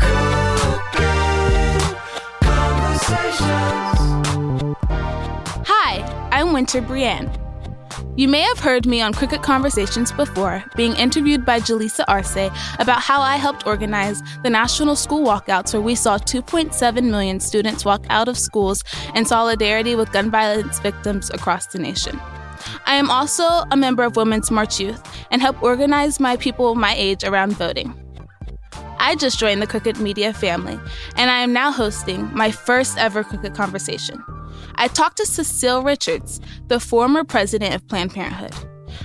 Hi, I'm Winter Breanne. You may have heard me on Crooked Conversations before, being interviewed by Jaleesa Arce about how I helped organize the national school walkouts where we saw 2.7 million students walk out of schools in solidarity with gun violence victims across the nation. I am also a member of Women's March Youth and help organize my people my age around voting. I just joined the Crooked Media family, and I am now hosting my first ever Crooked Conversation. I talked to Cecile Richards, the former president of Planned Parenthood.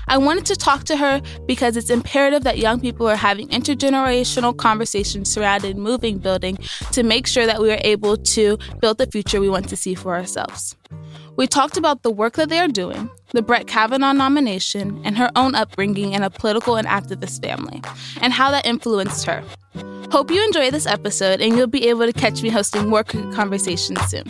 I wanted to talk to her because it's imperative that young people are having intergenerational conversations surrounding moving building to make sure that we are able to build the future we want to see for ourselves. We talked about the work that they are doing, the Brett Kavanaugh nomination, and her own upbringing in a political and activist family, and how that influenced her. Hope you enjoy this episode, and you'll be able to catch me hosting more conversations soon.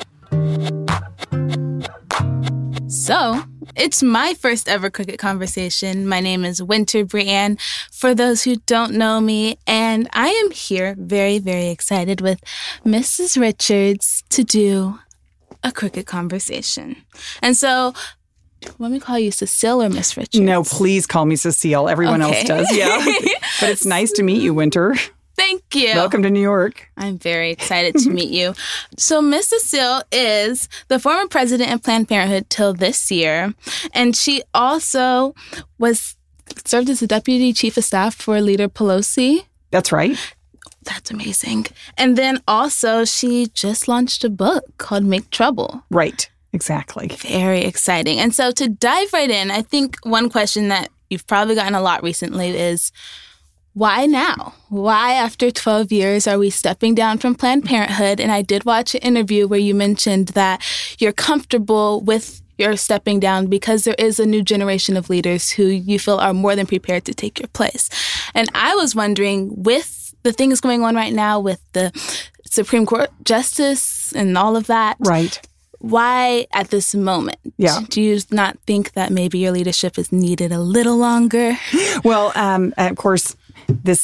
So, it's my first ever Crooked Conversation. My name is Winter Breanne, for those who don't know me, and I am here very, very excited with Mrs. Richards to do a Crooked Conversation. And so, let me call you Cecile or Miss Richards. No, please call me Cecile. Everyone else does, yeah. But it's nice to meet you, Winter. Thank you. Welcome to New York. I'm very excited to meet you. So Miss Cecile is the former president of Planned Parenthood till this year. And she also served as the deputy chief of staff for Leader Pelosi. That's right. That's amazing. And then also she just launched a book called Make Trouble. Right. Exactly. Very exciting. And so to dive right in, I think one question that you've probably gotten a lot recently is, why now? Why, after 12 years, are we stepping down from Planned Parenthood? And I did watch an interview where you mentioned that you're comfortable with your stepping down because there is a new generation of leaders who you feel are more than prepared to take your place. And I was wondering, with the things going on right now with the Supreme Court justice and all of that, right? Why at this moment? Yeah. Do you not think that maybe your leadership is needed a little longer? Well, of course,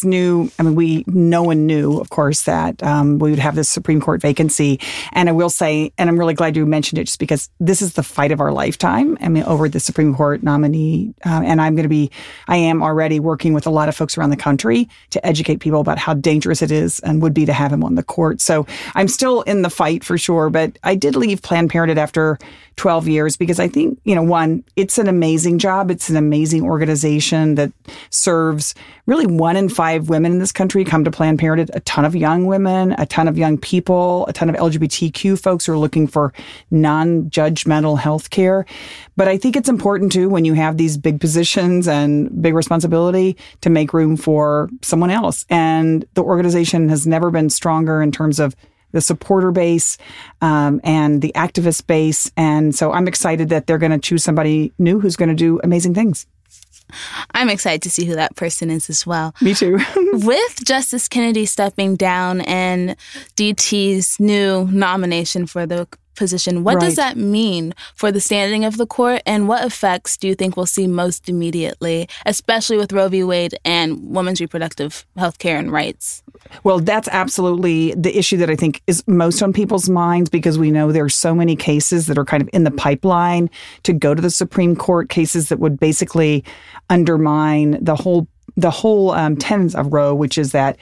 no one knew, of course, that we would have this Supreme Court vacancy. And I will say, and I'm really glad you mentioned it, just because this is the fight of our lifetime. I mean, over the Supreme Court nominee. And I am already working with a lot of folks around the country to educate people about how dangerous it is and would be to have him on the court. So I'm still in the fight for sure. But I did leave Planned Parenthood after 12 years because I think, one, it's an amazing job. It's an amazing organization that serves really 1 in 5 women in this country come to Planned Parenthood, a ton of young women, a ton of young people, a ton of LGBTQ folks who are looking for non-judgmental health care. But I think it's important, too, when you have these big positions and big responsibility to make room for someone else. And the organization has never been stronger in terms of the supporter base and the activist base. And so I'm excited that they're going to choose somebody new who's going to do amazing things. I'm excited to see who that person is as well. Me too. With Justice Kennedy stepping down and DT's new nomination for the position, what does that mean for the standing of the court, and what effects do you think we'll see most immediately, especially with Roe v. Wade and women's reproductive health care and rights? Well, that's absolutely the issue that I think is most on people's minds, because we know there are so many cases that are kind of in the pipeline to go to the Supreme Court, cases that would basically undermine the whole tenets of Roe, which is that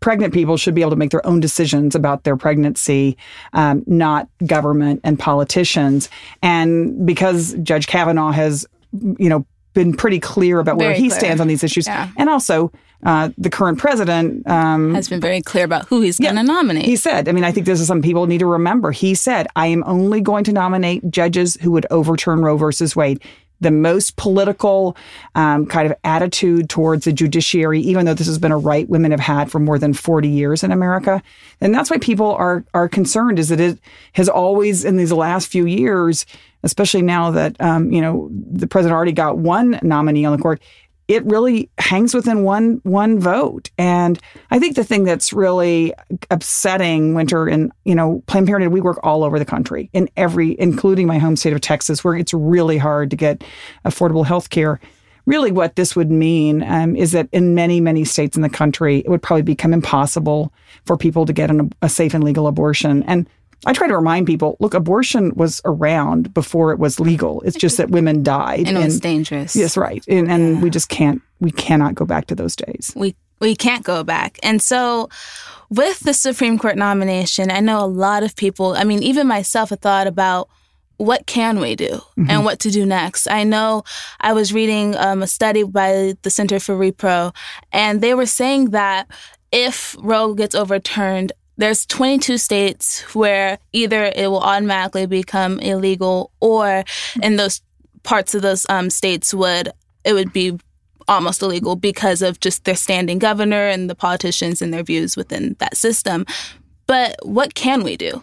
pregnant people should be able to make their own decisions about their pregnancy, not government and politicians. And because Judge Kavanaugh has, been pretty clear about where he stands on these issues. Yeah. And also, the current president has been very clear about who he's going to nominate. He said, I think this is something people need to remember. He said, I am only going to nominate judges who would overturn Roe versus Wade. the most political kind of attitude towards the judiciary, even though this has been a right women have had for more than 40 years in America. And that's why people are concerned, is that it has always, in these last few years, especially now that, the president already got one nominee on the court, it really hangs within one vote. And I think the thing that's really upsetting, Winter, and, Planned Parenthood, we work all over the country, including my home state of Texas, where it's really hard to get affordable health care. Really what this would mean is that in many, many states in the country, it would probably become impossible for people to get a safe and legal abortion. And I try to remind people, look, abortion was around before it was legal. It's just that women died. And it was dangerous. Yes, right. And we just cannot go back to those days. We can't go back. And so with the Supreme Court nomination, I know a lot of people, even myself, I thought about what can we do and what to do next. I know I was reading a study by the Center for Repro, and they were saying that if Roe gets overturned, there's 22 states where either it will automatically become illegal, or in those parts of those states would be almost illegal because of just their standing governor and the politicians and their views within that system. But what can we do?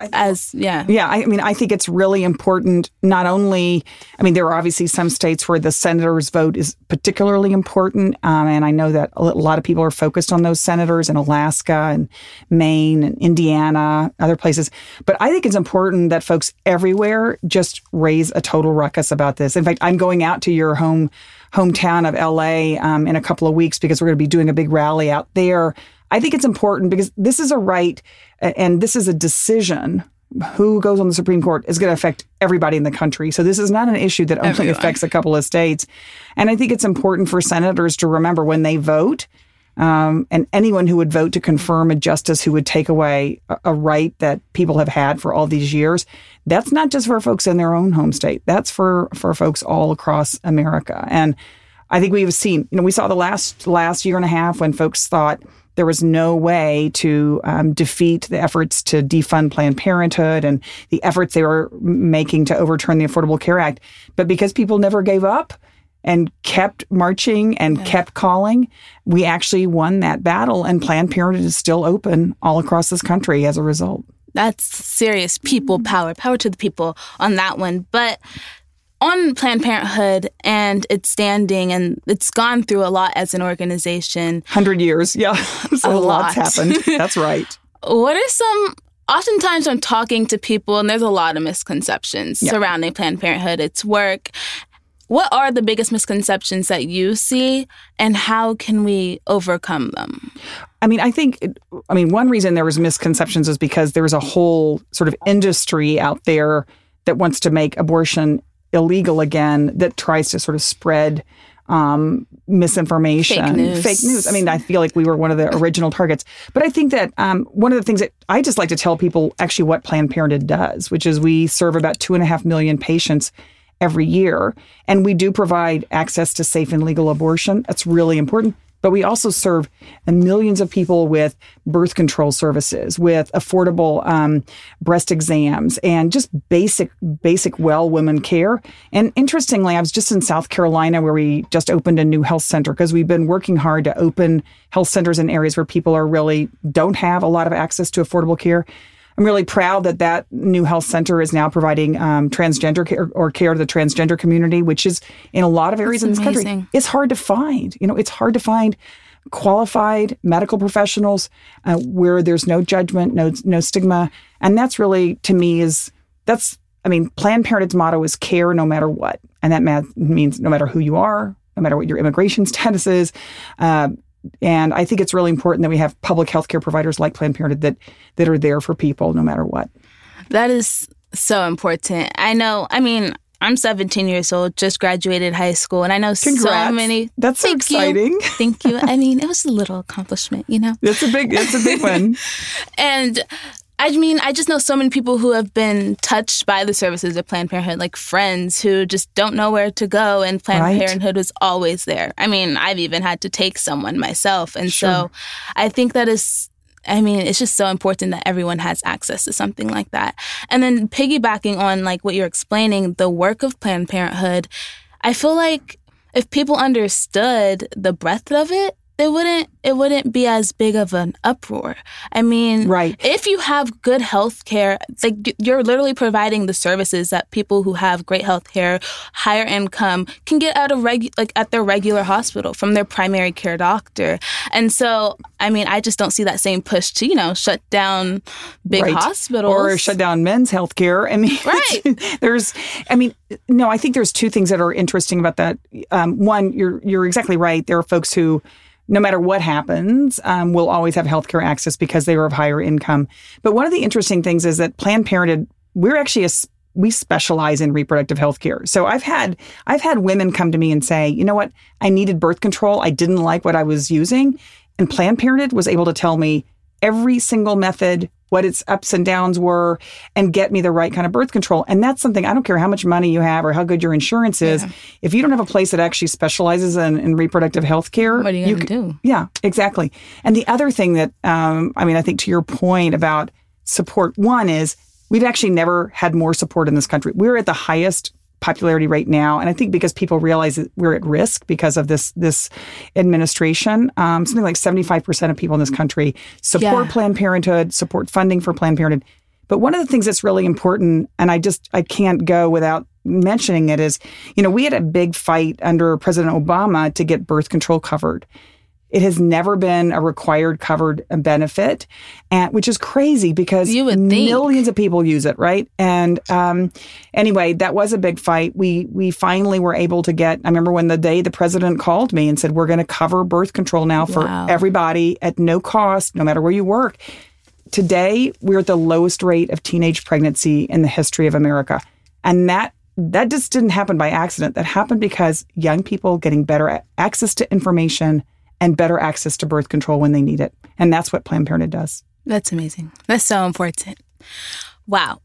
I think it's really important. Not only, there are obviously some states where the senator's vote is particularly important, and I know that a lot of people are focused on those senators in Alaska and Maine and Indiana, other places. But I think it's important that folks everywhere just raise a total ruckus about this. In fact, I'm going out to your hometown of L.A. In a couple of weeks because we're going to be doing a big rally out there. I think it's important because this is a right, and this is a decision. Who goes on the Supreme Court is going to affect everybody in the country. So this is not an issue that only affects a couple of states. And I think it's important for senators to remember when they vote, and anyone who would vote to confirm a justice who would take away a right that people have had for all these years, that's not just for folks in their own home state. That's for folks all across America. And I think we've seen, we saw the last year and a half when folks thought there was no way to defeat the efforts to defund Planned Parenthood and the efforts they were making to overturn the Affordable Care Act. But because people never gave up and kept marching and kept calling, we actually won that battle. And Planned Parenthood is still open all across this country as a result. That's serious people power. Power to the people on that one. But on Planned Parenthood and its standing, and it's gone through a lot as an organization. 100 years, yeah. So a lot's happened. That's right. What are some, oftentimes I'm talking to people, and there's a lot of misconceptions surrounding Planned Parenthood, its work. What are the biggest misconceptions that you see, and how can we overcome them? One reason there was misconceptions is because there was a whole sort of industry out there that wants to make abortion illegal again, that tries to sort of spread misinformation. Fake news. I feel like we were one of the original targets. But I think that one of the things that I just like to tell people actually what Planned Parenthood does, which is we serve about 2.5 million patients every year. And we do provide access to safe and legal abortion. That's really important. But we also serve millions of people with birth control services, with affordable breast exams, and just basic women care. And interestingly, I was just in South Carolina where we just opened a new health center because we've been working hard to open health centers in areas where people are really don't have a lot of access to affordable care. I'm really proud that that new health center is now providing transgender care or care to the transgender community, which is in a lot of areas in this country. It's hard to find. It's hard to find qualified medical professionals where there's no judgment, no stigma. And that's really, to me, Planned Parenthood's motto is care no matter what. And that means no matter who you are, no matter what your immigration status is. And I think it's really important that we have public health care providers like Planned Parenthood that are there for people no matter what. That is so important. I know, I'm 17 years old, just graduated high school, and I know Congrats. So many. That's so exciting. Thank you. It was a little accomplishment, It's a big one. And I just know so many people who have been touched by the services of Planned Parenthood, like friends who just don't know where to go, and Planned Parenthood was always there. I've even had to take someone myself. And so I think that is I mean, it's just so important that everyone has access to something like that. And then piggybacking on like what you're explaining, the work of Planned Parenthood, I feel like if people understood the breadth of it, it wouldn't be as big of an uproar. I mean, right. If you have good health care, like you're literally providing the services that people who have great health care, higher income can get at at their regular hospital from their primary care doctor. And so, I mean, I just don't see that same push to, you know, shut down big right. hospitals or shut down men's health care. I mean, right. I think there's two things that are interesting about that. One, you're exactly right. There are folks who, no matter what happens, we'll always have healthcare access because they were of higher income. But one of the interesting things is that Planned Parenthood, we specialize in reproductive healthcare. So I've had women come to me and say, you know what, I needed birth control. I didn't like what I was using. And Planned Parenthood was able to tell me every single method, what its ups and downs were, and get me the right kind of birth control. And that's something, I don't care how much money you have or how good your insurance is, yeah. if you don't have a place that actually specializes in reproductive health care, what are you going to do? Yeah, exactly. And the other thing that, I think to your point about support, one is we've actually never had more support in this country. We're at the highest popularity right now. And I think because people realize that we're at risk because of this administration, something like 75% of people in this country support yeah. Planned Parenthood, support funding for Planned Parenthood. But one of the things that's really important, and I can't go without mentioning it, is, you know, we had a big fight under President Obama to get birth control covered. It has never been a required covered benefit, which is crazy because millions of people use it, right? And anyway, that was a big fight. We finally were able to get, I remember when the day the president called me and said, we're going to cover birth control now for wow. everybody at no cost, no matter where you work. Today, we're at the lowest rate of teenage pregnancy in the history of America. And that just didn't happen by accident. That happened because young people getting better access to information and better access to birth control when they need it. And that's what Planned Parenthood does. That's amazing. That's so important. Wow.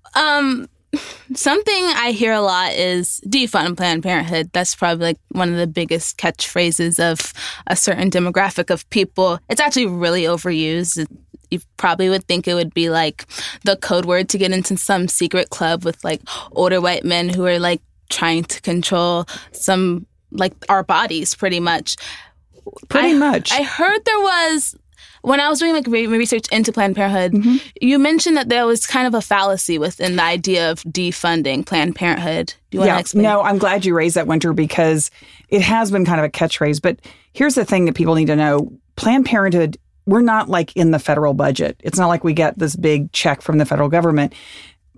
Something I hear a lot is defund Planned Parenthood. That's probably like one of the biggest catchphrases of a certain demographic of people. It's actually really overused. You probably would think it would be like the code word to get into some secret club with like older white men who are like trying to control some, like our bodies pretty much. I heard there was, when I was doing like research into Planned Parenthood, mm-hmm. you mentioned that there was kind of a fallacy within the idea of defunding Planned Parenthood. Do you want to explain? No, I'm glad you raised that, Winter, because it has been kind of a catchphrase. But here's the thing that people need to know. Planned Parenthood, we're not like in the federal budget. It's not like we get this big check from the federal government.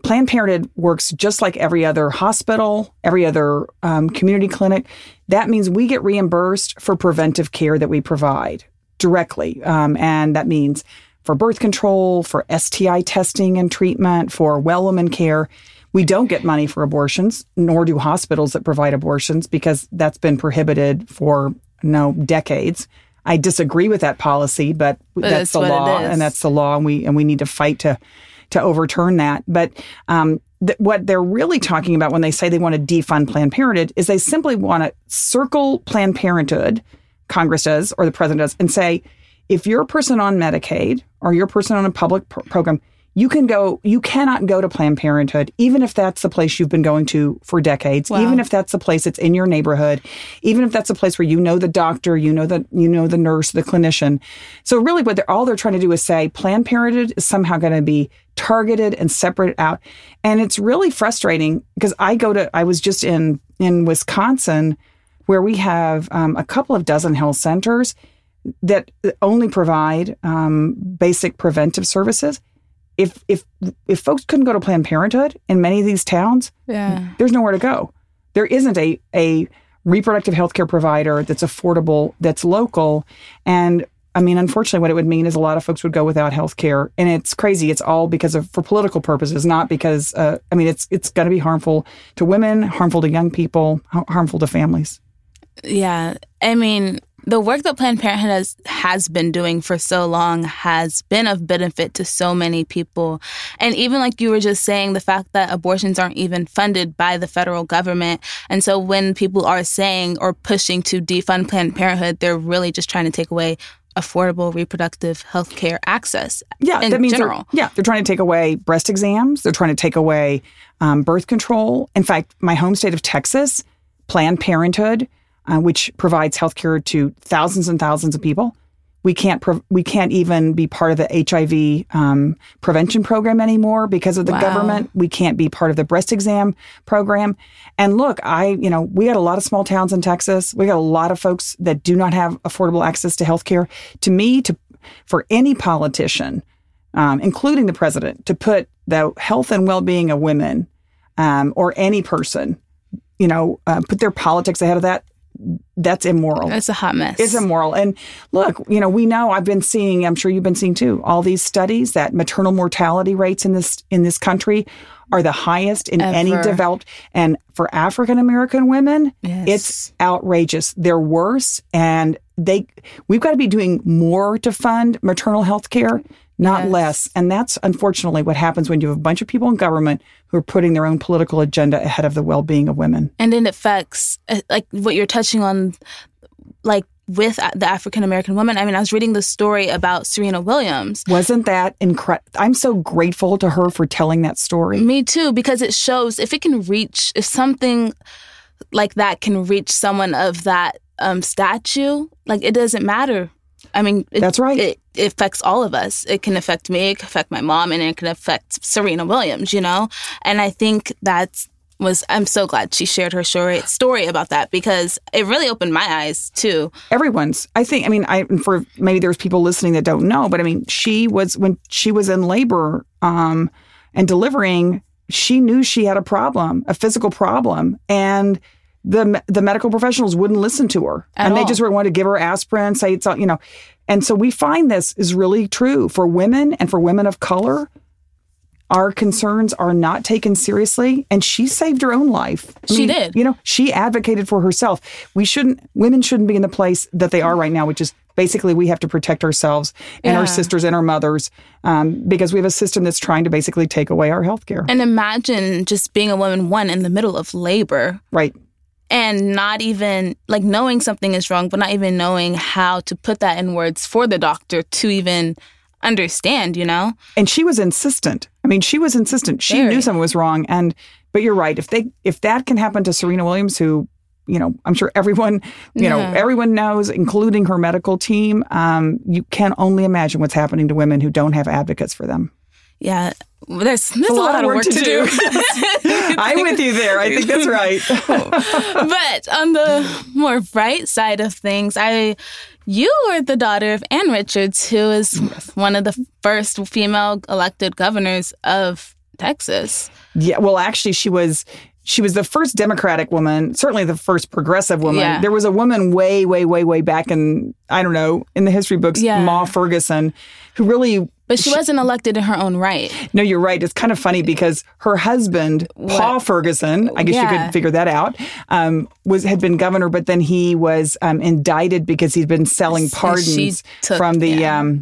Planned Parenthood works just like every other hospital, every other community clinic. That means we get reimbursed for preventive care that we provide directly. And that means for birth control, for STI testing and treatment, for well woman care. We don't get money for abortions, nor do hospitals that provide abortions, because that's been prohibited for decades. I disagree with that policy, but that's the law, and that's the law, and we need to fight to overturn that. But what they're really talking about when they say they want to defund Planned Parenthood is they simply want to circle Planned Parenthood, Congress does, or the president does, and say, if you're a person on Medicaid or you're a person on a public program, you cannot go to Planned Parenthood, even if that's the place you've been going to for decades, wow. even if that's the place that's in your neighborhood, even if that's the place where you know the doctor, you know the nurse, the clinician. So really what they're trying to do is say Planned Parenthood is somehow going to be targeted and separated out. And it's really frustrating because I was just in Wisconsin where we have a couple of dozen health centers that only provide basic preventive services. If folks couldn't go to Planned Parenthood in many of these towns, yeah. there's nowhere to go. There isn't a reproductive health care provider that's affordable, that's local. And unfortunately, what it would mean is a lot of folks would go without health care. And it's crazy. It's all because for political purposes, not because, it's going to be harmful to women, harmful to young people, harmful to families. Yeah. The work that Planned Parenthood has been doing for so long has been of benefit to so many people. And even like you were just saying, the fact that abortions aren't even funded by the federal government. And so when people are saying or pushing to defund Planned Parenthood, they're really just trying to take away affordable reproductive health care access in general. They're trying to take away breast exams. They're trying to take away birth control. In fact, my home state of Texas, Planned Parenthood, which provides health care to thousands and thousands of people, we can't even be part of the HIV prevention program anymore because of the government. We can't be part of the breast exam program. And look, we got a lot of small towns in Texas. We got a lot of folks that do not have affordable access to health care. To me, for any politician, including the president, to put the health and well-being of women or any person, put their politics ahead of that, that's immoral. It's a hot mess. It's immoral. And look, we know I've been seeing, I'm sure you've been seeing too, all these studies that maternal mortality rates in this country are the highest in any developed. And for African American women, It's outrageous. They're worse, and we've got to be doing more to fund maternal health care, not less. And that's unfortunately what happens when you have a bunch of people in government who are putting their own political agenda ahead of the well-being of women. And it affects, like what you're touching on, like with the African-American woman. I mean, I was reading the story about Serena Williams. Wasn't that incredible? I'm so grateful to her for telling that story. Me too, because it shows if something like that can reach someone of that statue, like it doesn't matter. I mean, that's right. It affects all of us. It can affect me, it can affect my mom, and it can affect Serena Williams, And I think I'm so glad she shared her story about that because it really opened my eyes, too. Everyone's. For maybe there's people listening that don't know, but I mean, when she was in labor and delivering, she knew she had a problem, a physical problem, and the medical professionals wouldn't listen to her. They just wanted to give her aspirin, say it's all, And so we find this is really true for women and for women of color. Our concerns are not taken seriously. And she saved her own life. She did. She advocated for herself. Women shouldn't be in the place that they are right now, which is basically we have to protect ourselves and our sisters and our mothers because we have a system that's trying to basically take away our health care. And imagine just being a woman, in the middle of labor. Right. And not even, like, knowing something is wrong, but not even knowing how to put that in words for the doctor to even understand, And she was insistent. She knew something was wrong. But you're right. If that can happen to Serena Williams, who, I'm sure everyone, everyone knows, including her medical team, you can only imagine what's happening to women who don't have advocates for them. Yeah, there's a lot of work to do. I'm with you there. I think that's right. But on the more bright side of things, you are the daughter of Ann Richards, who is one of the first female elected governors of Texas. Yeah, well, actually, she was the first Democratic woman, certainly the first progressive woman. Yeah. There was a woman way, way, way, way back in the history books, Ma Ferguson, who really... But she wasn't elected in her own right. No, you're right. It's kind of funny because her husband, Paul Ferguson, I guess you could figure that out, had been governor, but then he was indicted because he'd been selling pardons from the... Yeah.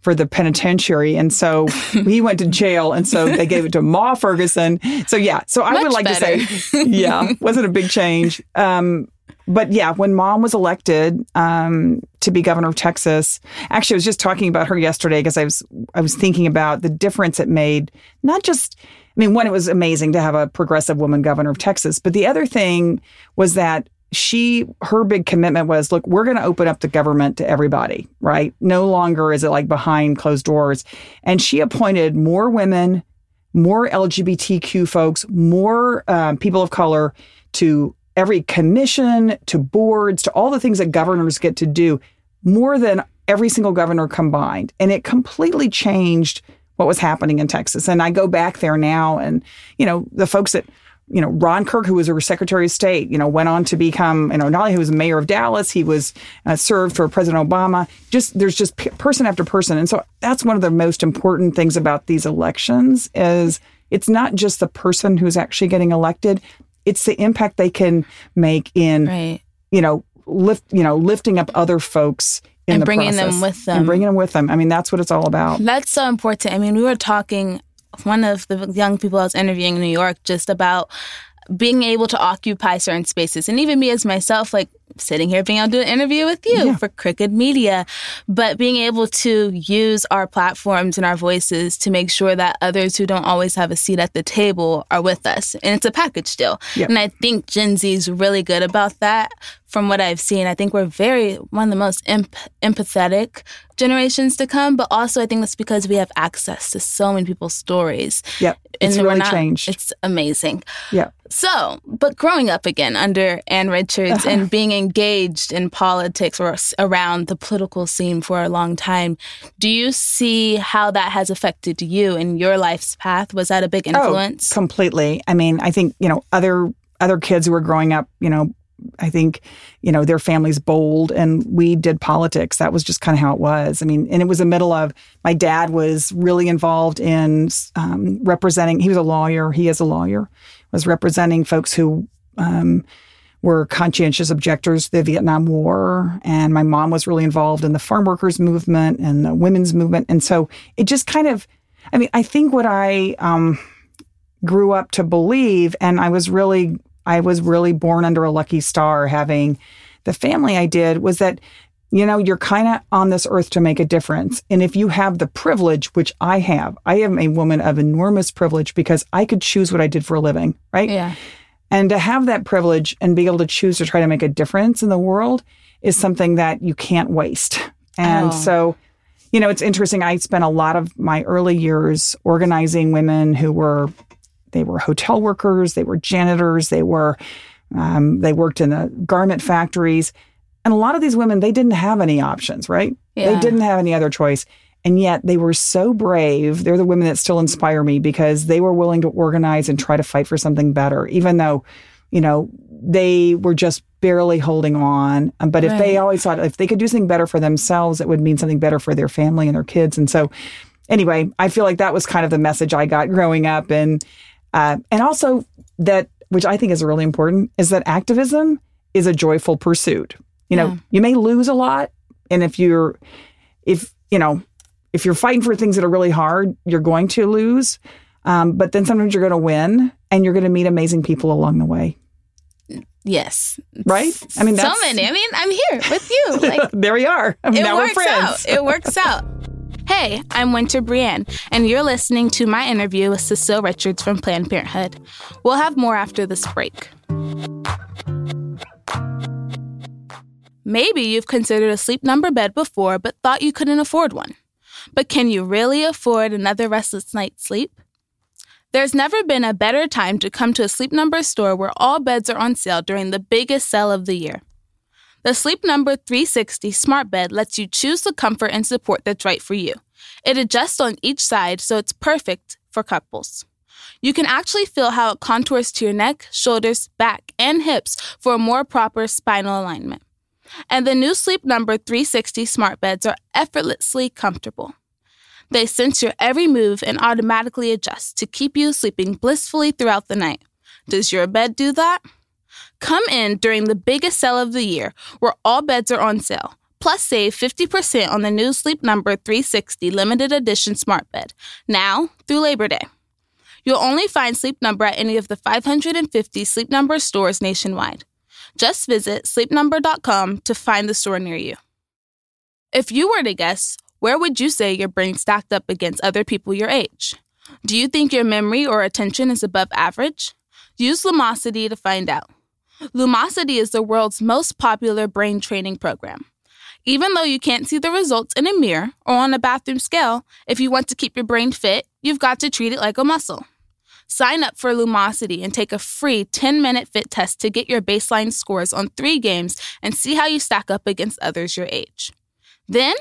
For the penitentiary. And so he went to jail. And so they gave it to Ma Ferguson. So, yeah. So I would like to say, wasn't a big change. But yeah, when Mom was elected to be governor of Texas, actually, I was just talking about her yesterday because I was thinking about the difference it made. Not just, one, it was amazing to have a progressive woman governor of Texas. But the other thing was that her big commitment was, look, we're going to open up the government to everybody, right? No longer is it like behind closed doors. And she appointed more women, more LGBTQ folks, more people of color to every commission, to boards, to all the things that governors get to do, more than every single governor combined. And it completely changed what was happening in Texas. And I go back there now and, the folks that... Ron Kirk, who was her Secretary of State, went on to become, not only he was mayor of Dallas, he was served for President Obama. There's person after person. And so that's one of the most important things about these elections is it's not just the person who's actually getting elected. It's the impact they can make in, lifting up other folks in the process. And bringing them with them. That's what it's all about. That's so important. We were talking... One of the young people I was interviewing in New York just about being able to occupy certain spaces. And even me as myself, like sitting here being able to do an interview with you for Crooked Media, but being able to use our platforms and our voices to make sure that others who don't always have a seat at the table are with us. And it's a package deal. Yep. And I think Gen Z is really good about that. From what I've seen, I think we're one of the most empathetic generations to come. But also, I think that's because we have access to so many people's stories. Yep. It's really changed. It's amazing. Yeah. So, but growing up again under Ann Richards and being engaged in politics or around the political scene for a long time, do you see how that has affected you in your life's path? Was that a big influence? Oh, completely. I mean, I think, other kids who were growing up, I think, their family's bold and we did politics. That was just kind of how it was. I mean, and it was the middle of, my dad was really involved in representing, he is a lawyer, was representing folks who were conscientious objectors to the Vietnam War. And my mom was really involved in the farm workers movement and the women's movement. And so it just kind of, I mean, I think what I grew up to believe, and I was really born under a lucky star having the family I did, was that, you're kind of on this earth to make a difference. And if you have the privilege, which I am a woman of enormous privilege because I could choose what I did for a living, right? Yeah. And to have that privilege and be able to choose to try to make a difference in the world is something that you can't waste. And so, it's interesting. I spent a lot of my early years organizing women who were hotel workers, they were janitors, they worked in the garment factories. And a lot of these women, they didn't have any options, right? Yeah. They didn't have any other choice. And yet they were so brave. They're the women that still inspire me because they were willing to organize and try to fight for something better, even though, they were just barely holding on. But if they always thought if they could do something better for themselves, it would mean something better for their family and their kids. And so anyway, I feel like that was kind of the message I got growing up. And also that, which I think is really important, is that activism is a joyful pursuit. You may lose a lot. And if you're fighting for things that are really hard, you're going to lose. But then sometimes you're going to win and you're going to meet amazing people along the way. Yes. Right? I mean, that's... So many. I mean, I'm here with you. Like, there we are. Now we're friends. It works out. Hey, I'm Winter Breanne, and you're listening to my interview with Cecile Richards from Planned Parenthood. We'll have more after this break. Maybe you've considered a sleep number bed before but thought you couldn't afford one. But can you really afford another restless night's sleep? There's never been a better time to come to a Sleep Number store where all beds are on sale during the biggest sale of the year. The Sleep Number 360 Smart Bed lets you choose the comfort and support that's right for you. It adjusts on each side, so it's perfect for couples. You can actually feel how it contours to your neck, shoulders, back, and hips for a more proper spinal alignment. And the new Sleep Number 360 Smart Beds are effortlessly comfortable. They sense your every move and automatically adjust to keep you sleeping blissfully throughout the night. Does your bed do that? Come in during the biggest sale of the year, where all beds are on sale. Plus, save 50% on the new Sleep Number 360 Limited Edition Smart Bed, now through Labor Day. You'll only find Sleep Number at any of the 550 Sleep Number stores nationwide. Just visit sleepnumber.com to find the store near you. If you were to guess, where would you say your brain stacked up against other people your age? Do you think your memory or attention is above average? Use Lumosity to find out. Lumosity is the world's most popular brain training program. Even though you can't see the results in a mirror or on a bathroom scale, if you want to keep your brain fit, you've got to treat it like a muscle. Sign up for Lumosity and take a free 10-minute fit test to get your baseline scores on 3 games and see how you stack up against others your age. Then,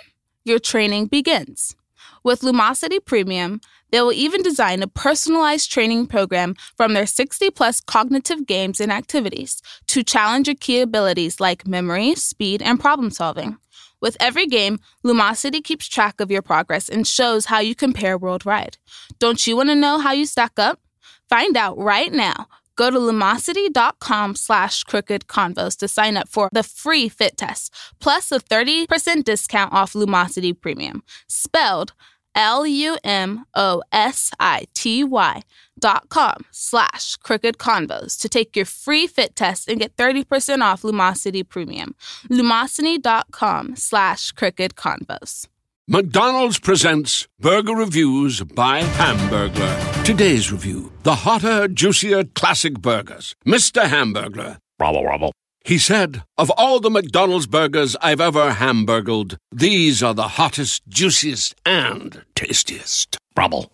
your training begins. With Lumosity Premium, they will even design a personalized training program from their 60-plus cognitive games and activities to challenge your key abilities like memory, speed, and problem-solving. With every game, Lumosity keeps track of your progress and shows how you compare worldwide. Don't you want to know how you stack up? Find out right now. Go to lumosity.com/crookedconvos to sign up for the free fit test, plus a 30% discount off Lumosity Premium, spelled lumosity.com/crookedconvos to take your free fit test and get 30% off Lumosity Premium. Lumosity.com/crookedconvos. McDonald's presents Burger Reviews by Hamburglar. Today's review, the hotter, juicier classic burgers. Mr. Hamburglar. Robble, robble. He said, "Of all the McDonald's burgers I've ever hamburgled, these are the hottest, juiciest, and tastiest." Bravo.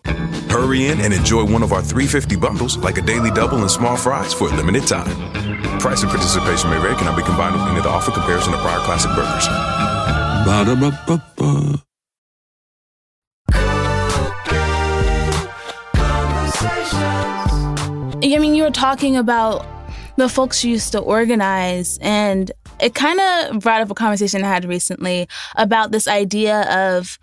Hurry in and enjoy one of our $3.50 bundles, like a daily double and small fries, for a limited time. Price and participation may vary. Cannot be combined with any other offer. Comparison to prior classic burgers. Ba-da-ba-ba-ba. I mean, you were talking about the folks who used to organize, and it kind of brought up a conversation I had recently about this idea of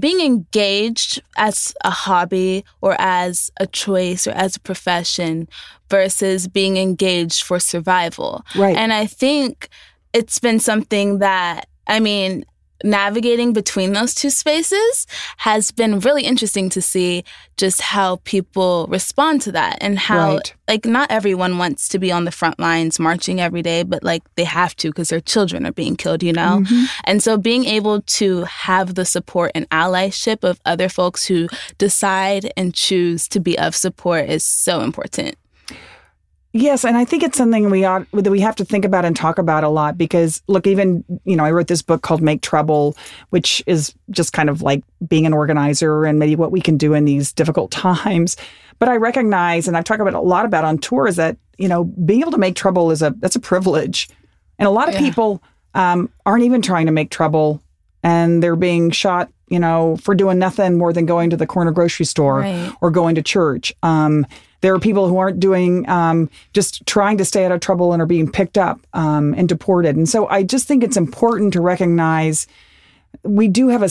being engaged as a hobby or as a choice or as a profession versus being engaged for survival. Right. And I think it's been something that, I mean, navigating between those two spaces has been really interesting to see just how people respond to that and how, right, like, not everyone wants to be on the front lines marching every day, but, like, they have to because their children are being killed, you know? Mm-hmm. And so being able to have the support and allyship of other folks who decide and choose to be of support is so important. Yes, and I think it's something that we have to think about and talk about a lot because, look, even, you know, I wrote this book called Make Trouble, which is just kind of like being an organizer and maybe what we can do in these difficult times. But I recognize, and I've talked about a lot about on tours, that, you know, being able to make trouble that's a privilege. And a lot of people aren't even trying to make trouble, and they're being shot, you know, for doing nothing more than going to the corner grocery store, right, or going to church. There are people who aren't doing, just trying to stay out of trouble and are being picked up and deported. And so I just think it's important to recognize we do have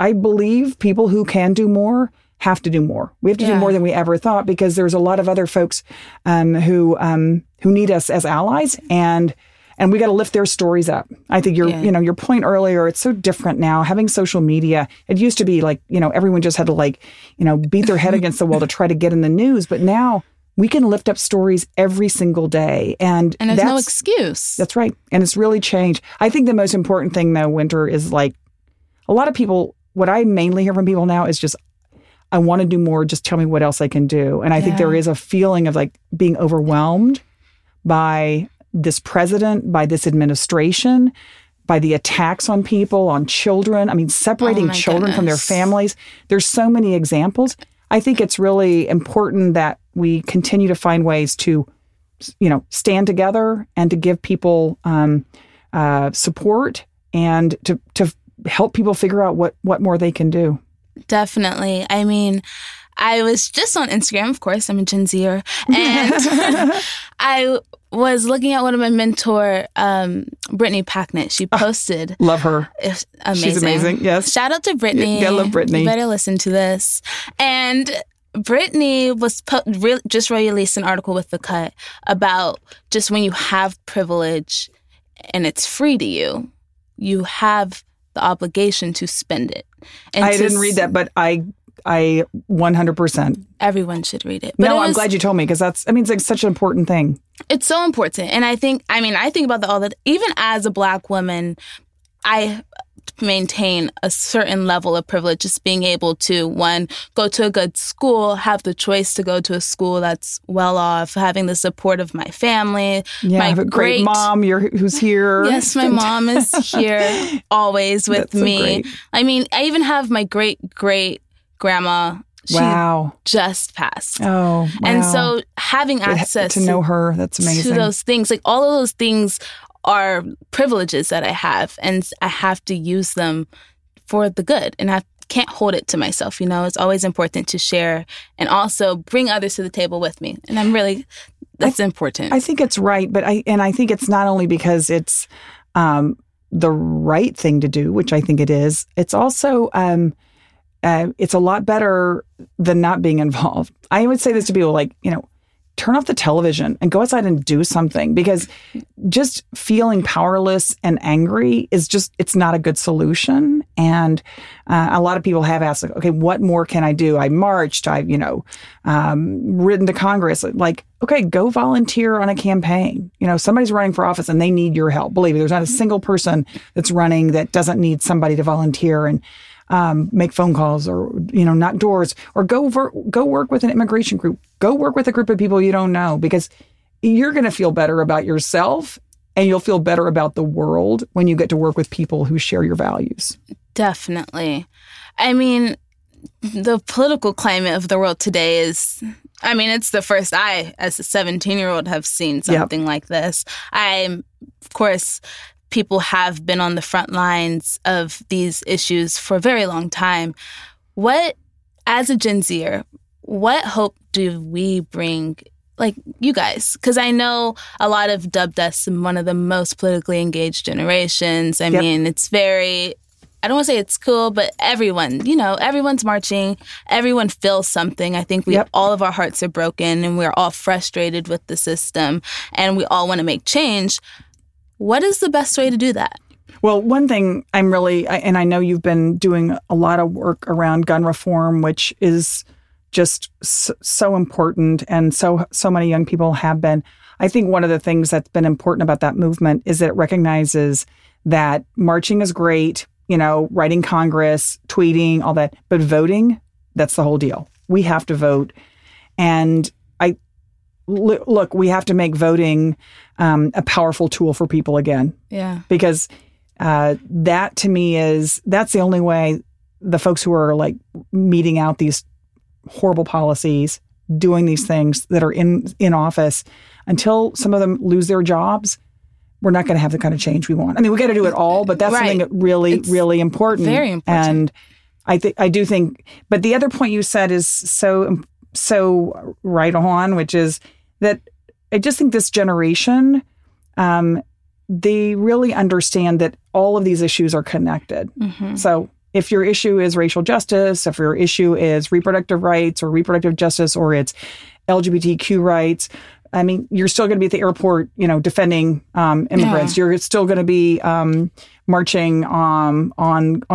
I believe people who can do more have to do more. We have to do more than we ever thought because there's a lot of other folks who need us as allies, and we got to lift their stories up. I think your point earlier, it's so different now. Having social media, it used to be like, you know, everyone just had to, like, you know, beat their head against the wall to try to get in the news. But now we can lift up stories every single day. And there's no excuse. That's right. And it's really changed. I think the most important thing, though, Winter, is, like, a lot of people, what I mainly hear from people now is just, I want to do more. Just tell me what else I can do. And I think there is a feeling of, like, being overwhelmed by this president, by this administration, by the attacks on people, on children. I mean, separating children from their families. There's so many examples. I think it's really important that we continue to find ways to, you know, stand together and to give people support and to help people figure out what more they can do. Definitely. I mean, I was just on Instagram, of course, I'm a Gen Zer, and I was looking at one of my mentor, Brittany Packnett. She posted. Love her. Amazing. She's amazing, yes. Shout out to Brittany. Yeah, I love Brittany. You better listen to this. And Brittany was just released an article with The Cut about just when you have privilege and it's free to you, you have the obligation to spend it. And I didn't read that, but I 100%. Everyone should read it. But no, I'm glad you told me because it's like such an important thing. It's so important. And I think about that all the time. Even as a Black woman, I maintain a certain level of privilege, just being able to, one, go to a good school, have the choice to go to a school that's well off, having the support of my family. Yeah, I have a great mom who's here. Yes, my mom is here always with me. So I mean, I even have my great grandma. She just passed. Oh, wow. And so having access to know her, that's amazing. To those things, like, all of those things are privileges that I have, and I have to use them for the good, and I can't hold it to myself. You know, it's always important to share and also bring others to the table with me. And I'm really, that's important. I think it's right, but I think it's not only because it's the right thing to do, which I think it is. It's also it's a lot better than not being involved. I would say this to people, like, you know, turn off the television and go outside and do something, because just feeling powerless and angry is just, it's not a good solution. And a lot of people have asked, like, okay, what more can I do? I marched, I've, written to Congress, like, okay, go volunteer on a campaign. You know, somebody's running for office and they need your help. Believe me, there's not a single person that's running that doesn't need somebody to volunteer and make phone calls, or, knock doors, or go work with an immigration group. Go work with a group of people you don't know, because you're going to feel better about yourself and you'll feel better about the world when you get to work with people who share your values. Definitely. I mean, the political climate of the world today is, it's the first I, as a 17-year-old, have seen something like this. Of course, people have been on the front lines of these issues for a very long time. What, as a Gen Zer, what hope do we bring, like, you guys? Because I know a lot have dubbed us one of the most politically engaged generations. I mean, it's very, I don't want to say it's cool, but everyone, everyone's marching. Everyone feels something. I think all of our hearts are broken, and we're all frustrated with the system, and we all want to make change. What is the best way to do that? Well, one thing I'm really, and I know you've been doing a lot of work around gun reform, which is just so important, and so many young people have been. I think one of the things that's been important about that movement is that it recognizes that marching is great, writing Congress, tweeting, all that, but voting, that's the whole deal. We have to vote. And look, we have to make voting a powerful tool for people again. Yeah. Because that, to me, that's the only way the folks who are, like, meeting out these horrible policies, doing these things that are in office, until some of them lose their jobs, we're not going to have the kind of change we want. We got to do it all, but that's something that really important. Very important. And I do think, but the other point you said is so right on, which is that I just think this generation, they really understand that all of these issues are connected. Mm-hmm. So if your issue is racial justice, if your issue is reproductive rights or reproductive justice, or it's LGBTQ rights, you're still going to be at the airport, defending immigrants. Yeah. You're still going to be marching on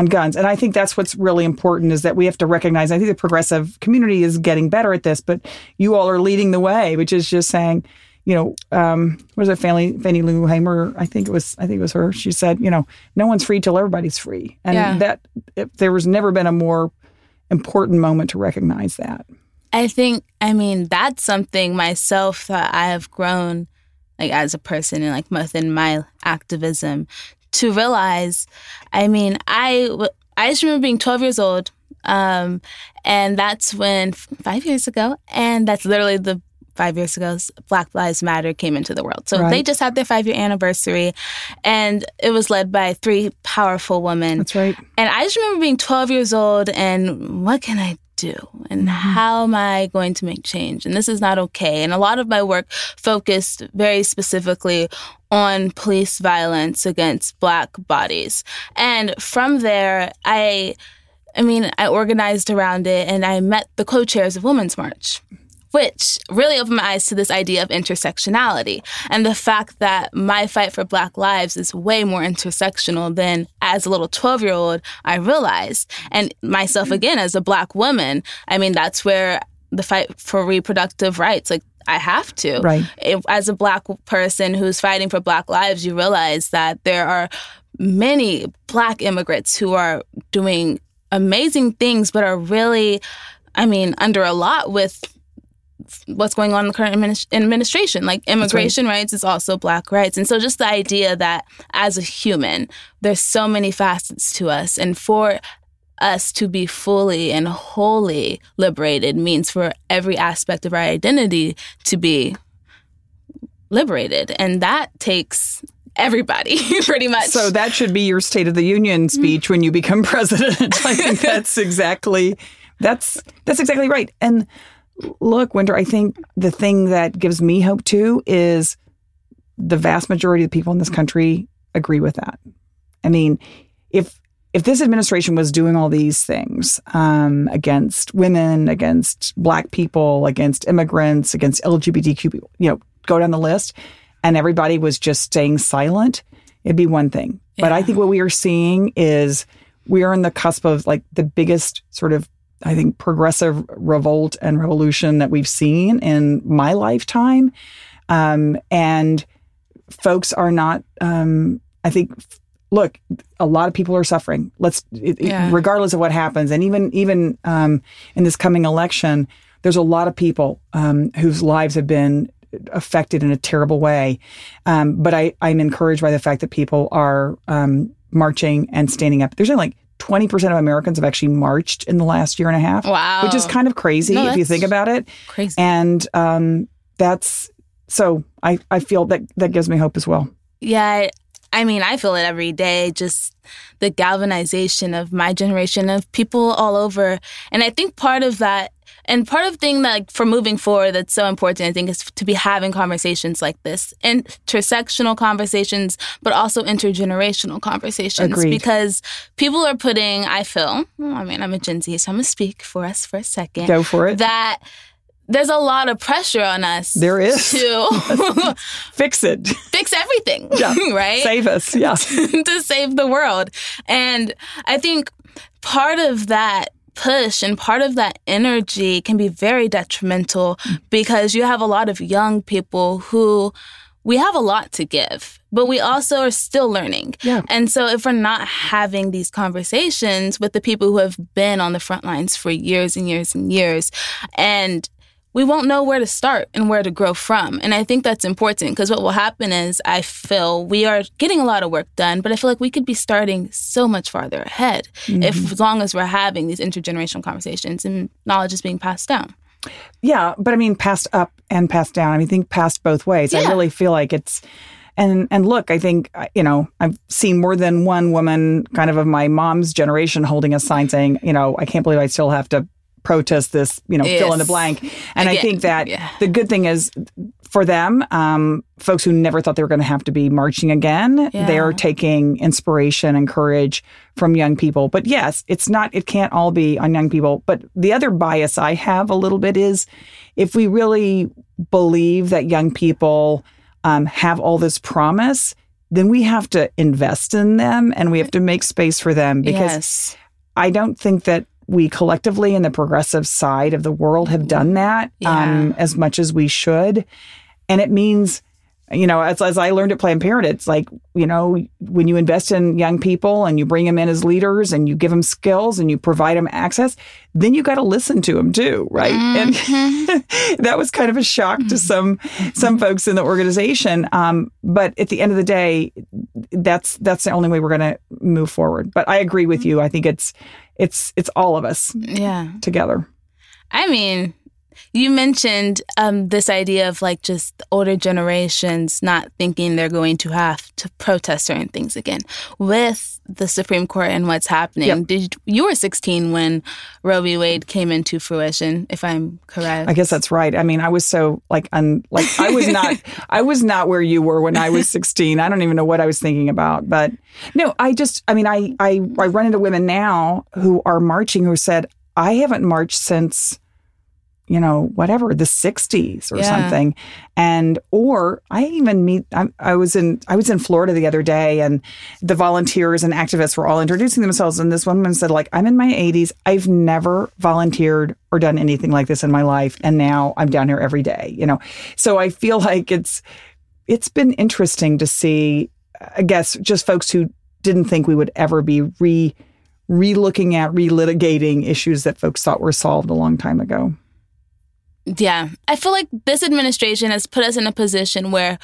guns. And I think that's what's really important, is that we have to recognize, I think the progressive community is getting better at this, but you all are leading the way, which is just saying, what is it, Fannie Lou Hamer, I think it was her. She said, no one's free till everybody's free. And there was never been a more important moment to recognize that. I think, that's something myself that I have grown, like, as a person and, like, within my activism to realize. I just remember being 12 years old, and that's when 5 years ago, and that's literally 5 years ago, Black Lives Matter came into the world. So they just had their 5-year anniversary, and it was led by three powerful women. That's right. And I just remember being 12 years old and what can I do? And how am I going to make change? And this is not okay. And a lot of my work focused very specifically on police violence against Black bodies. And from there, I organized around it, and I met the co-chairs of Women's March, which really opened my eyes to this idea of intersectionality and the fact that my fight for Black lives is way more intersectional than, as a little 12-year-old, I realized. And myself, again, as a Black woman, that's where the fight for reproductive rights, like, I have to. Right. As a Black person who's fighting for Black lives, you realize that there are many Black immigrants who are doing amazing things but are really, under a lot with what's going on in the current administration. Like, immigration rights is also Black rights. And so just the idea that as a human, there's so many facets to us. And for us to be fully and wholly liberated means for every aspect of our identity to be liberated. And that takes everybody, pretty much. So that should be your State of the Union speech when you become president. I think that's exactly right. And look, Winter, I think the thing that gives me hope, too, is the vast majority of people in this country agree with that. If if this administration was doing all these things against women, against Black people, against immigrants, against LGBTQ people, you know, go down the list, and everybody was just staying silent, it'd be one thing. Yeah. But I think what we are seeing is we are on the cusp of like the biggest sort of, I think, progressive revolt and revolution that we've seen in my lifetime. And folks are not, I think, look, a lot of people are suffering. Regardless of what happens. And even in this coming election, there's a lot of people whose lives have been affected in a terrible way. But I'm encouraged by the fact that people are marching and standing up. There's only like 20% of Americans have actually marched in the last year and a half. Wow. Which is kind of crazy if you think about it. Crazy. And I feel that gives me hope as well. Yeah. I mean, I feel it every day, just the galvanization of my generation, of people all over. And I think part of that, and part of the thing that, like, for moving forward that's so important, I think, is to be having conversations like this, intersectional conversations, but also intergenerational conversations. Agreed. Because people are putting, I feel, I mean, I'm a Gen Z, so I'm going to speak for us for a second. Go for it. That there's a lot of pressure on us. There is. To fix it. Fix everything, yeah. Right? Save us, yeah. To save the world. And I think part of that push and part of that energy can be very detrimental because you have a lot of young people who, we have a lot to give, but we also are still learning. Yeah. And so if we're not having these conversations with the people who have been on the front lines for years and years and years, and we won't know where to start and where to grow from. And I think that's important because what will happen is, I feel we are getting a lot of work done, but I feel like we could be starting so much farther ahead as long as we're having these intergenerational conversations and knowledge is being passed down. Yeah, but I mean, passed up and passed down. I mean, think passed both ways. Yeah. I really feel like it's... And look, I think, you know, I've seen more than one woman kind of my mom's generation holding a sign saying, you know, I can't believe I still have to protest this, you know, fill in the blank. And again, I think that the good thing is for them, folks who never thought they were going to have to be marching again, they're taking inspiration and courage from young people. But yes, it can't all be on young people. But the other bias I have a little bit is if we really believe that young people have all this promise, then we have to invest in them and we have to make space for them because I don't think that we collectively in the progressive side of the world have done that as much as we should. And it means, you know, as I learned at Planned Parenthood, it's like, you know, when you invest in young people and you bring them in as leaders and you give them skills and you provide them access, then you got to listen to them too, right? Mm-hmm. And that was kind of a shock to some folks in the organization. But at the end of the day, that's the only way we're going to move forward. But I agree with you. I think it's all of us together. I mean, you mentioned this idea of like just older generations not thinking they're going to have to protest certain things again with the Supreme Court and what's happening. Yep. You were 16 when Roe v. Wade came into fruition, if I'm correct. I guess that's right. I mean, I was so I was not where you were when I was 16. I don't even know what I was thinking about. But no, I run into women now who are marching who said, I haven't marched since, you know, whatever, the 60s or something. And, I was in Florida the other day and the volunteers and activists were all introducing themselves. And this one woman said, like, I'm in my 80s. I've never volunteered or done anything like this in my life. And now I'm down here every day, you know? So I feel like it's been interesting to see, I guess, just folks who didn't think we would ever be relooking at, relitigating issues that folks thought were solved a long time ago. Yeah, I feel like this administration has put us in a position where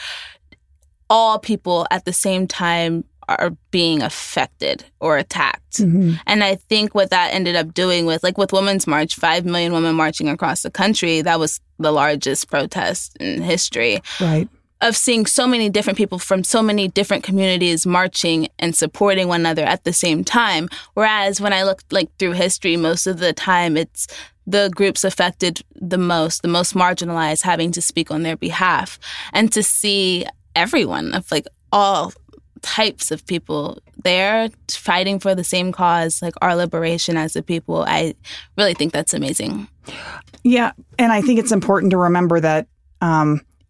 all people at the same time are being affected or attacked. Mm-hmm. And I think what that ended up doing with Women's March, 5 million women marching across the country, that was the largest protest in history. Right. Of seeing so many different people from so many different communities marching and supporting one another at the same time. Whereas when I look through history, most of the time it's the groups affected the most marginalized having to speak on their behalf. And to see everyone of all types of people. They're fighting for the same cause, like our liberation as a people. I really think that's amazing. Yeah. And I think it's important to remember that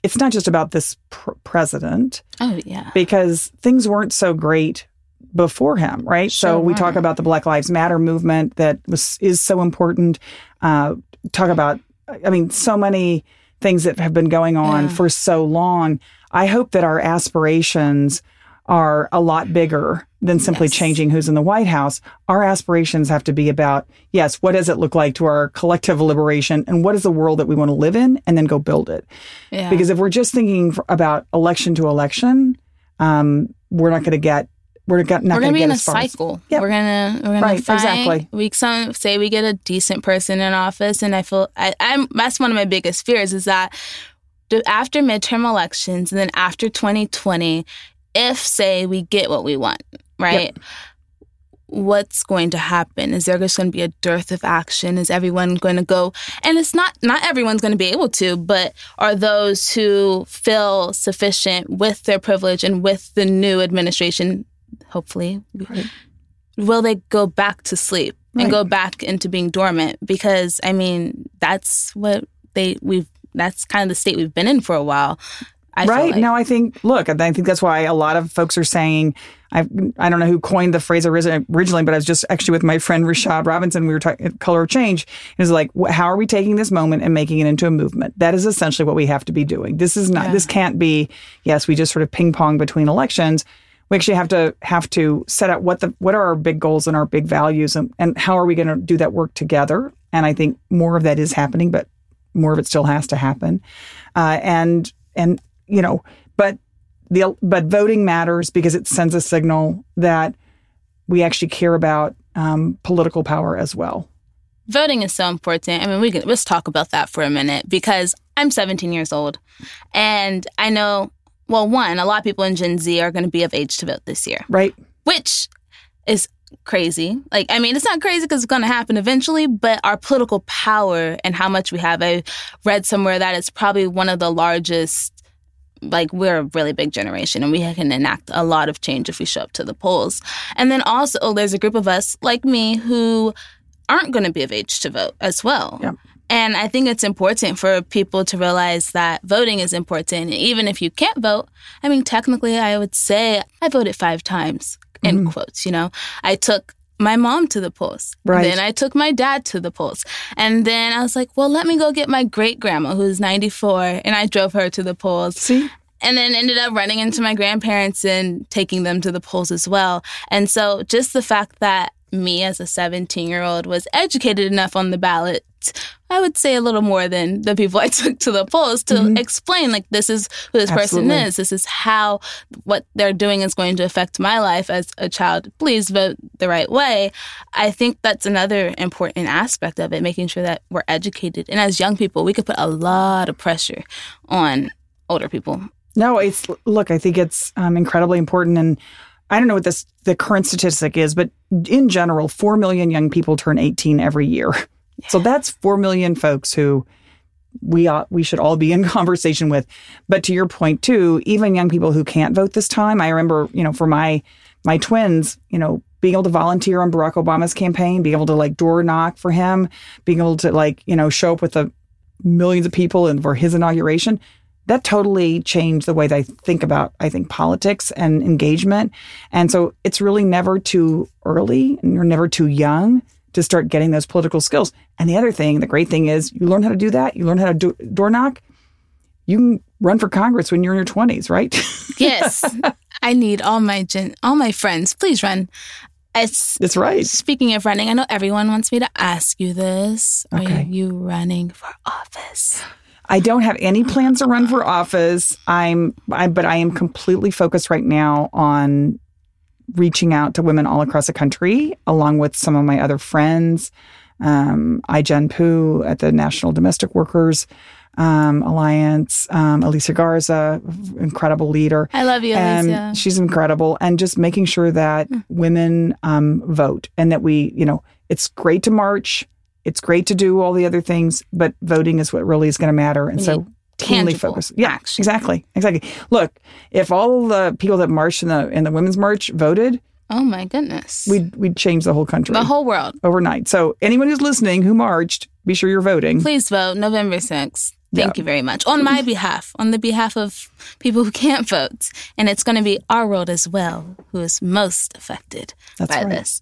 it's not just about this president. Oh, yeah. Because things weren't so great before him, right? Sure. So we talk about the Black Lives Matter movement that is so important. Talk about, I mean, so many things that have been going on for so long. I hope that our aspirations are a lot bigger than simply changing who's in the White House. Our aspirations have to be about, yes, what does it look like to our collective liberation, and what is the world that we want to live in, and then go build it. Yeah. Because if we're just thinking about election to election, we're not going to get We're gonna be in a cycle. Yep. We're gonna fight. Exactly. Say we get a decent person in office, and I feel I'm that's one of my biggest fears is that after midterm elections and then after 2020, if say we get what we want, right? Yep. What's going to happen? Is there just going to be a dearth of action? Is everyone going to go? And it's not everyone's going to be able to, but are those who feel sufficient with their privilege and with the new administration, hopefully, right, will they go back to sleep and go back into being dormant? Because, I mean, that's what that's kind of the state we've been in for a while. I think that's why a lot of folks are saying, I don't know who coined the phrase originally, but I was just actually with my friend Rashad Robinson. We were talking Color of Change. It was like, how are we taking this moment and making it into a movement? That is essentially what we have to be doing. This is not, this can't be, we just sort of ping pong between elections. We actually have to set out what are our big goals and our big values, and how are we going to do that work together. And I think more of that is happening, but more of it still has to happen. And you know, but voting matters because it sends a signal that we actually care about political power as well. Voting is so important. I mean, let's talk about that for a minute, because I'm 17 years old, and I know. Well, one, a lot of people in Gen Z are going to be of age to vote this year. Right. Which is crazy. Like, I mean, it's not crazy because it's going to happen eventually, but our political power and how much we have. I read somewhere that it's probably one of the largest, like, we're a really big generation, and we can enact a lot of change if we show up to the polls. And then also there's a group of us, like me, who aren't going to be of age to vote as well. Yeah. And I think it's important for people to realize that voting is important. And even if you can't vote, I mean, technically, I would say I voted 5 times, in quotes, you know. I took my mom to the polls. Right. Then I took my dad to the polls. And then I was like, well, let me go get my great-grandma, who's 94, and I drove her to the polls. See? And then ended up running into my grandparents and taking them to the polls as well. And so just the fact that me as a 17-year-old was educated enough on the ballot, I would say a little more than the people I took to the polls to explain, like, this is who this person is. This is how what they're doing is going to affect my life as a child. Please vote the right way. I think that's another important aspect of it, making sure that we're educated. And as young people, we could put a lot of pressure on older people. No, I think it's incredibly important. And I don't know what the current statistic is, but in general, 4 million young people turn 18 every year. Yeah. So that's 4 million folks who we should all be in conversation with. But to your point, too, even young people who can't vote this time, I remember, you know, for my twins, you know, being able to volunteer on Barack Obama's campaign, being able to, like, door knock for him, being able to, like, you know, show up with the millions of people and for his inauguration. That totally changed the way they think about, I think, politics and engagement. And so it's really never too early, and you're never too young to start getting those political skills. And the other thing, the great thing is, you learn how to do that. You learn how to door knock. You can run for Congress when you're in your 20s, right? Yes. I need all my friends. Please run. That's right. Speaking of running, I know everyone wants me to ask you this. Okay. Are you running for office? I don't have any plans to run for office. But I am completely focused right now on reaching out to women all across the country, along with some of my other friends, Ai-jen Poo at the National Domestic Workers Alliance, Alicia Garza, incredible leader. I love you, Alicia. And she's incredible. And just making sure that women vote, and that we, you know, it's great to march. It's great to do all the other things, but voting is what really is going to matter. And so keenly focused. Yeah, action. Exactly. Look, if all the people that marched in the Women's March voted, oh my goodness, we'd change the whole country, the whole world overnight. So anyone who's listening who marched, be sure you're voting. Please vote November 6th. Thank you very much. On my behalf, on the behalf of people who can't vote. And it's going to be our world as well who is most affected by this.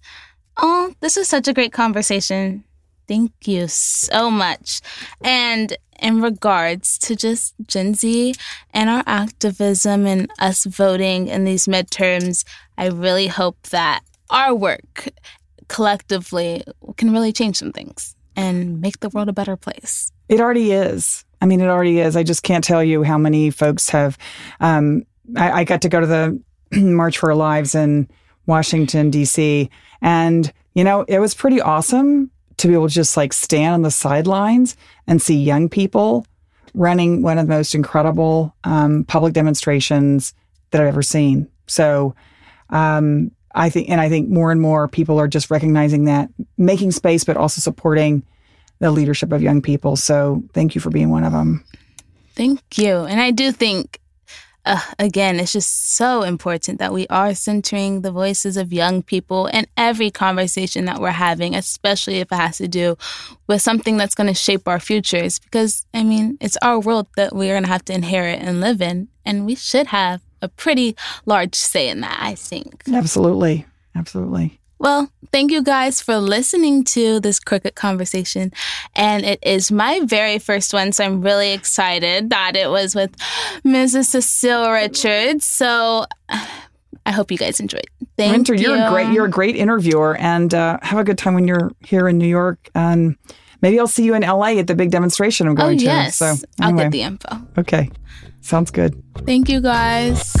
Oh, this was such a great conversation. Thank you so much. And in regards to just Gen Z and our activism and us voting in these midterms, I really hope that our work collectively can really change some things and make the world a better place. It already is. I mean, it already is. I just can't tell you how many folks have. I got to go to the March for Our Lives in Washington, D.C. And, you know, it was pretty awesome to be able to just like stand on the sidelines and see young people running one of the most incredible public demonstrations that I've ever seen. So I think more and more people are just recognizing that, making space, but also supporting the leadership of young people. So thank you for being one of them. Thank you. And I do think, again, it's just so important that we are centering the voices of young people in every conversation that we're having, especially if it has to do with something that's going to shape our futures. Because, I mean, it's our world that we're going to have to inherit and live in. And we should have a pretty large say in that, I think. Absolutely. Absolutely. Well, thank you guys for listening to this Crooked Conversation. And it is my very first one, so I'm really excited that it was with Mrs. Cecile Richards. So I hope you guys enjoyed. Thank you, Winter. You're a great interviewer, and have a good time when you're here in New York. Maybe I'll see you in L.A. at the big demonstration I'm going to. So, anyway. I'll get the info. Okay. Sounds good. Thank you, guys.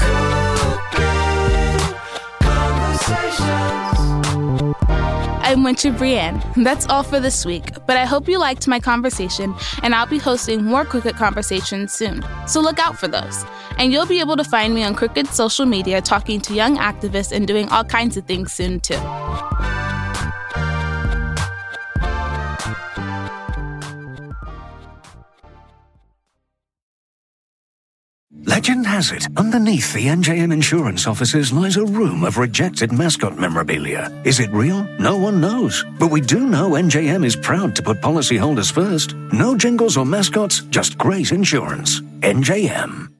I'm Winter Breanne. That's all for this week, but I hope you liked my conversation, and I'll be hosting more Crooked Conversations soon, so look out for those. And you'll be able to find me on Crooked's social media talking to young activists and doing all kinds of things soon, too. Legend has it, underneath the NJM insurance offices lies a room of rejected mascot memorabilia. Is it real? No one knows. But we do know NJM is proud to put policyholders first. No jingles or mascots, just great insurance. NJM.